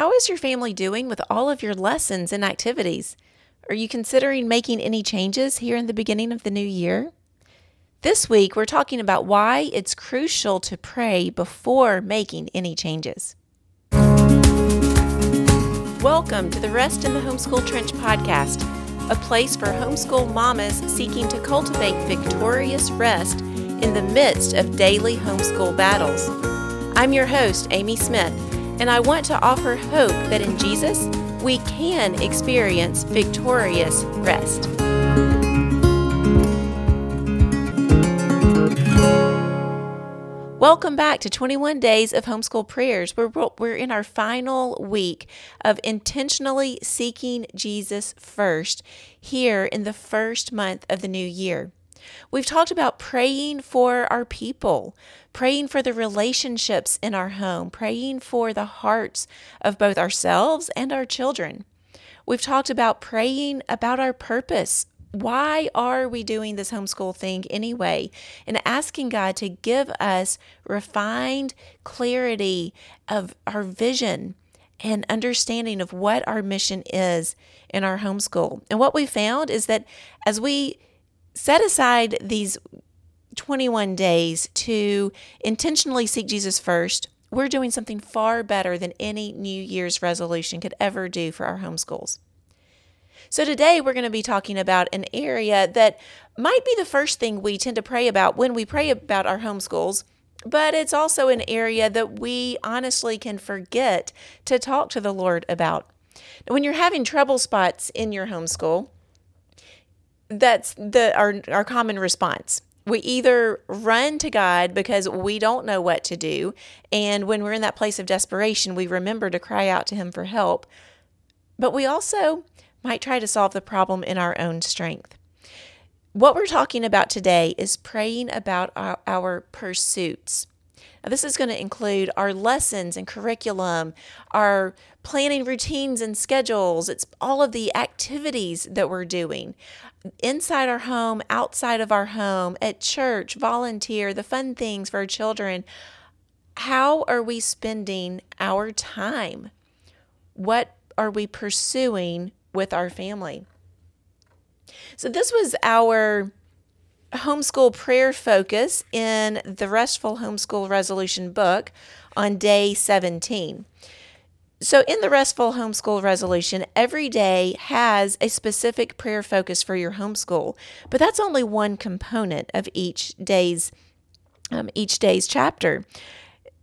How is your family doing with all of your lessons and activities? Are you considering making any changes here in the beginning of the new year? This week, we're talking about why it's crucial to pray before making any changes. Welcome to the Rest in the Homeschool Trench podcast, a place for homeschool mamas seeking to cultivate victorious rest in the midst of daily homeschool battles. I'm your host, Amy Smith, and I want to offer hope that in Jesus, we can experience victorious rest. Welcome back to 21 Days of Homeschool Prayers. We're in our final week of intentionally seeking Jesus first here in the first month of the new year. We've talked about praying for our people, praying for the relationships in our home, praying for the hearts of both ourselves and our children. We've talked about praying about our purpose. Why are we doing this homeschool thing anyway? And asking God to give us refined clarity of our vision and understanding of what our mission is in our homeschool. And what we found is that as we set aside these 21 days to intentionally seek Jesus first, we're doing something far better than any New Year's resolution could ever do for our homeschools. So today we're going to be talking about an area that might be the first thing we tend to pray about when we pray about our homeschools, but it's also an area that we honestly can forget to talk to the Lord about. When you're having trouble spots in your homeschool, that's our common response. We either run to God because we don't know what to do, and when we're in that place of desperation, we remember to cry out to Him for help, but we also might try to solve the problem in our own strength. What we're talking about today is praying about our pursuits. Now, this is going to include our lessons and curriculum, our planning routines and schedules. It's all of the activities that we're doing inside our home, outside of our home, at church, volunteer, the fun things for our children. How are we spending our time? What are we pursuing with our family? So this was our homeschool prayer focus in the Restful Homeschool Resolution book on day 17. So in the Restful Homeschool Resolution, every day has a specific prayer focus for your homeschool, but that's only one component of each day's chapter.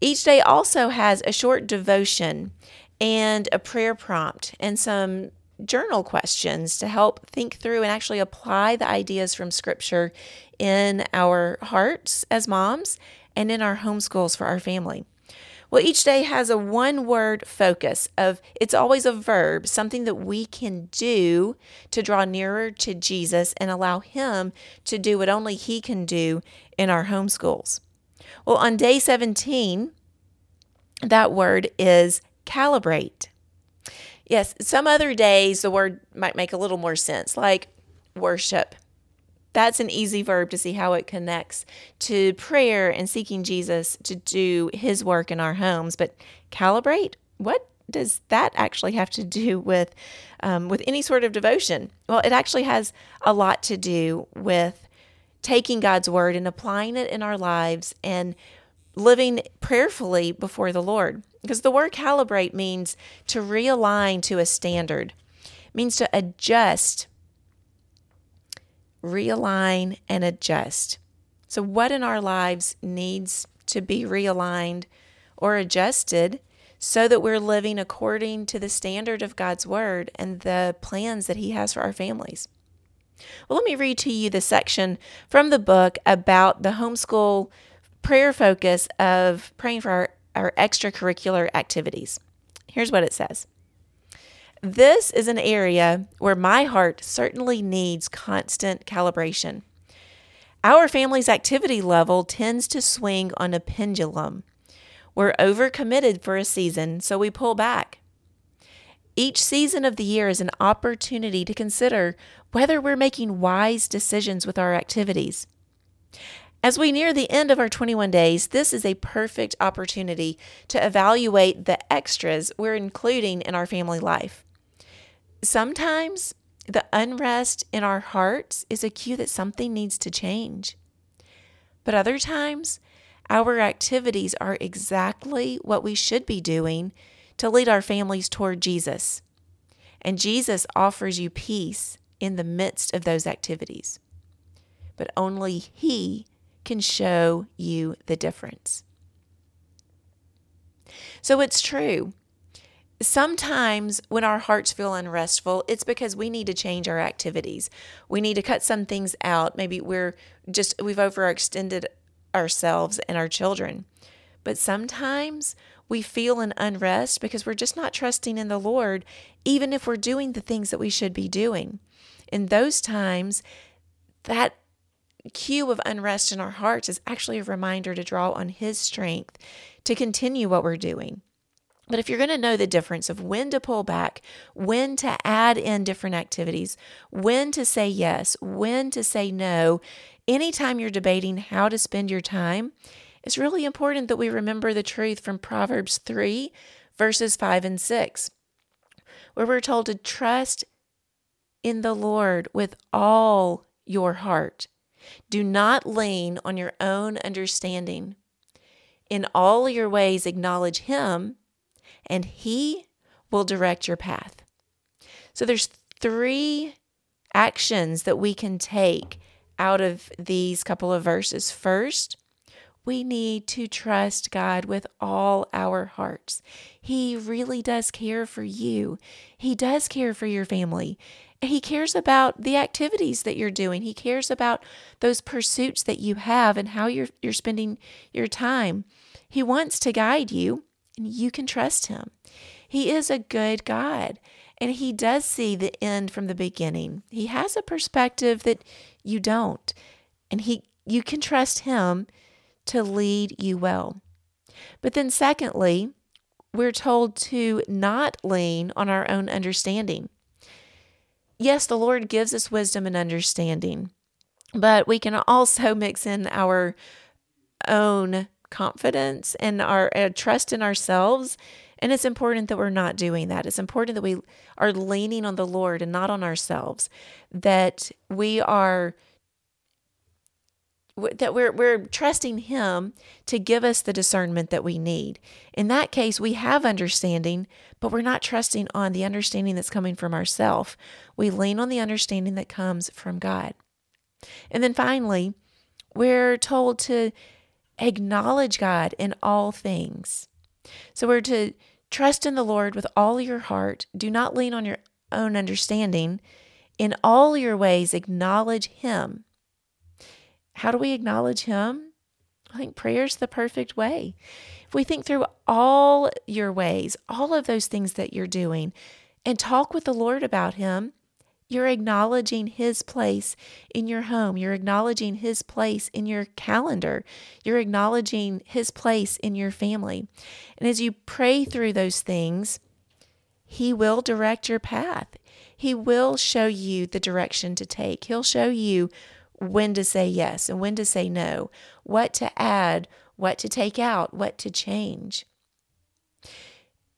Each day also has a short devotion and a prayer prompt and some journal questions to help think through and actually apply the ideas from Scripture in our hearts as moms and in our homeschools for our family. Well, each day has a one-word focus of, it's always a verb, something that we can do to draw nearer to Jesus and allow Him to do what only He can do in our homeschools. Well, on day 17, that word is calibrate. Yes, some other days the word might make a little more sense, like worship. That's an easy verb to see how it connects to prayer and seeking Jesus to do His work in our homes. But calibrate, what does that actually have to do with any sort of devotion? Well, it actually has a lot to do with taking God's word and applying it in our lives and living prayerfully before the Lord. Because the word calibrate means to realign to a standard. It means to adjust, realign, and adjust. So what in our lives needs to be realigned or adjusted so that we're living according to the standard of God's word and the plans that He has for our families? Well, let me read to you the section from the book about the homeschool prayer focus of praying for our extracurricular activities. Here's what it says. This is an area where my heart certainly needs constant calibration. Our family's activity level tends to swing on a pendulum. We're overcommitted for a season, so we pull back. Each season of the year is an opportunity to consider whether we're making wise decisions with our activities. As we near the end of our 21 days, this is a perfect opportunity to evaluate the extras we're including in our family life. Sometimes the unrest in our hearts is a cue that something needs to change. But other times, our activities are exactly what we should be doing to lead our families toward Jesus. And Jesus offers you peace in the midst of those activities. But only He can show you the difference. So it's true. Sometimes when our hearts feel unrestful, it's because we need to change our activities. We need to cut some things out. Maybe we've overextended ourselves and our children. But sometimes we feel an unrest because we're just not trusting in the Lord, even if we're doing the things that we should be doing. In those times, that cue of unrest in our hearts is actually a reminder to draw on His strength to continue what we're doing. But if you're going to know the difference of when to pull back, when to add in different activities, when to say yes, when to say no, anytime you're debating how to spend your time, it's really important that we remember the truth from Proverbs 3, verses 5 and 6, where we're told to trust in the Lord with all your heart. Do not lean on your own understanding. In all your ways, acknowledge Him, and He will direct your path. So there's three actions that we can take out of these couple of verses. First, we need to trust God with all our hearts. He really does care for you. He does care for your family. He cares about the activities that you're doing. He cares about those pursuits that you have and how you're spending your time. He wants to guide you, and you can trust Him. He is a good God, and He does see the end from the beginning. He has a perspective that you don't, and you can trust Him to lead you well. But then secondly, we're told to not lean on our own understanding. Yes, the Lord gives us wisdom and understanding, but we can also mix in our own confidence and our trust in ourselves. And it's important that we're not doing that. It's important that we are leaning on the Lord and not on ourselves, that we're trusting Him to give us the discernment that we need. In that case, we have understanding, but we're not trusting on the understanding that's coming from ourselves. We lean on the understanding that comes from God. And then finally, we're told to acknowledge God in all things. So we're to trust in the Lord with all your heart. Do not lean on your own understanding. In all your ways, acknowledge Him. How do we acknowledge Him? I think prayer's the perfect way. If we think through all your ways, all of those things that you're doing, and talk with the Lord about Him, you're acknowledging His place in your home. You're acknowledging His place in your calendar. You're acknowledging His place in your family. And as you pray through those things, He will direct your path. He will show you the direction to take. He'll show you when to say yes and when to say no, what to add, what to take out, what to change.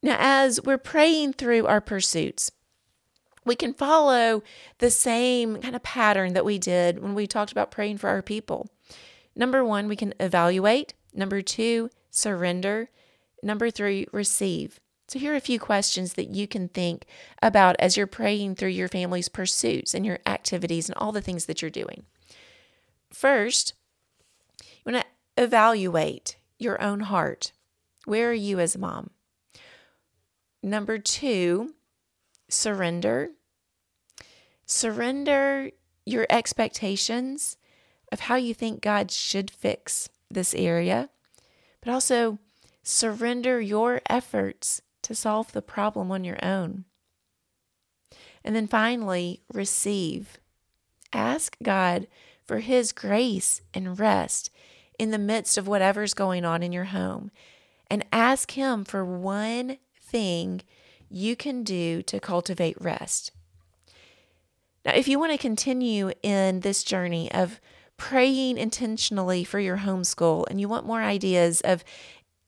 Now, as we're praying through our pursuits, we can follow the same kind of pattern that we did when we talked about praying for our people. Number one, we can evaluate. Number two, surrender. Number three, receive. So here are a few questions that you can think about as you're praying through your family's pursuits and your activities and all the things that you're doing. First, you want to evaluate your own heart. Where are you as a mom? Number two, surrender. Surrender your expectations of how you think God should fix this area, but also surrender your efforts to solve the problem on your own. And then finally, receive. Ask God for His grace and rest in the midst of whatever's going on in your home. And ask Him for one thing you can do to cultivate rest. Now, if you want to continue in this journey of praying intentionally for your homeschool, and you want more ideas of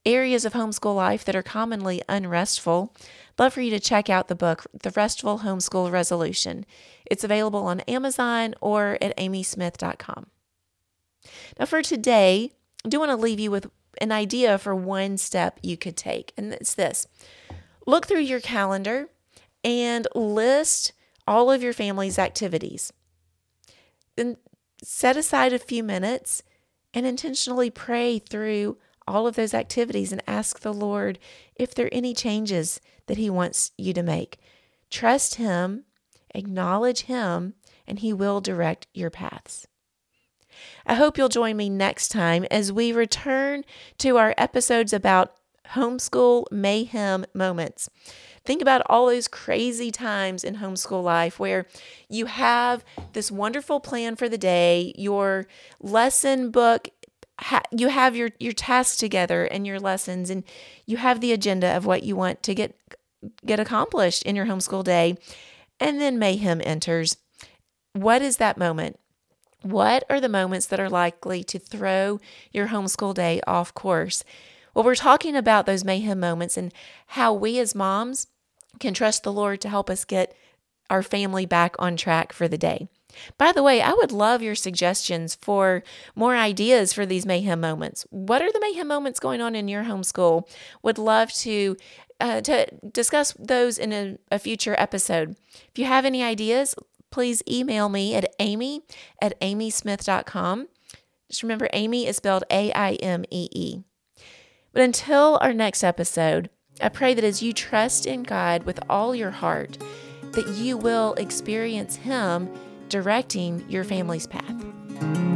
areas of homeschool life that are commonly unrestful, I'd love for you to check out the book, The Restful Homeschool Resolution. It's available on Amazon or at amysmith.com. Now for today, I do want to leave you with an idea for one step you could take, and it's this. Look through your calendar and list all of your family's activities. Then set aside a few minutes and intentionally pray through all of those activities and ask the Lord if there are any changes that He wants you to make. Trust Him, acknowledge Him, and He will direct your paths. I hope you'll join me next time as we return to our episodes about homeschool mayhem moments. Think about all those crazy times in homeschool life where you have this wonderful plan for the day, your lesson book, you have your tasks together and your lessons, and you have the agenda of what you want to get accomplished in your homeschool day, and then mayhem enters. What is that moment? What are the moments that are likely to throw your homeschool day off course? Well, we're talking about those mayhem moments and how we as moms can trust the Lord to help us get our family back on track for the day. By the way, I would love your suggestions for more ideas for these mayhem moments. What are the mayhem moments going on in your homeschool? Would love to discuss those in a future episode. If you have any ideas, please email me at amy@amysmith.com. Just remember, Amy is spelled Aimee. But until our next episode, I pray that as you trust in God with all your heart, that you will experience Him directing your family's path.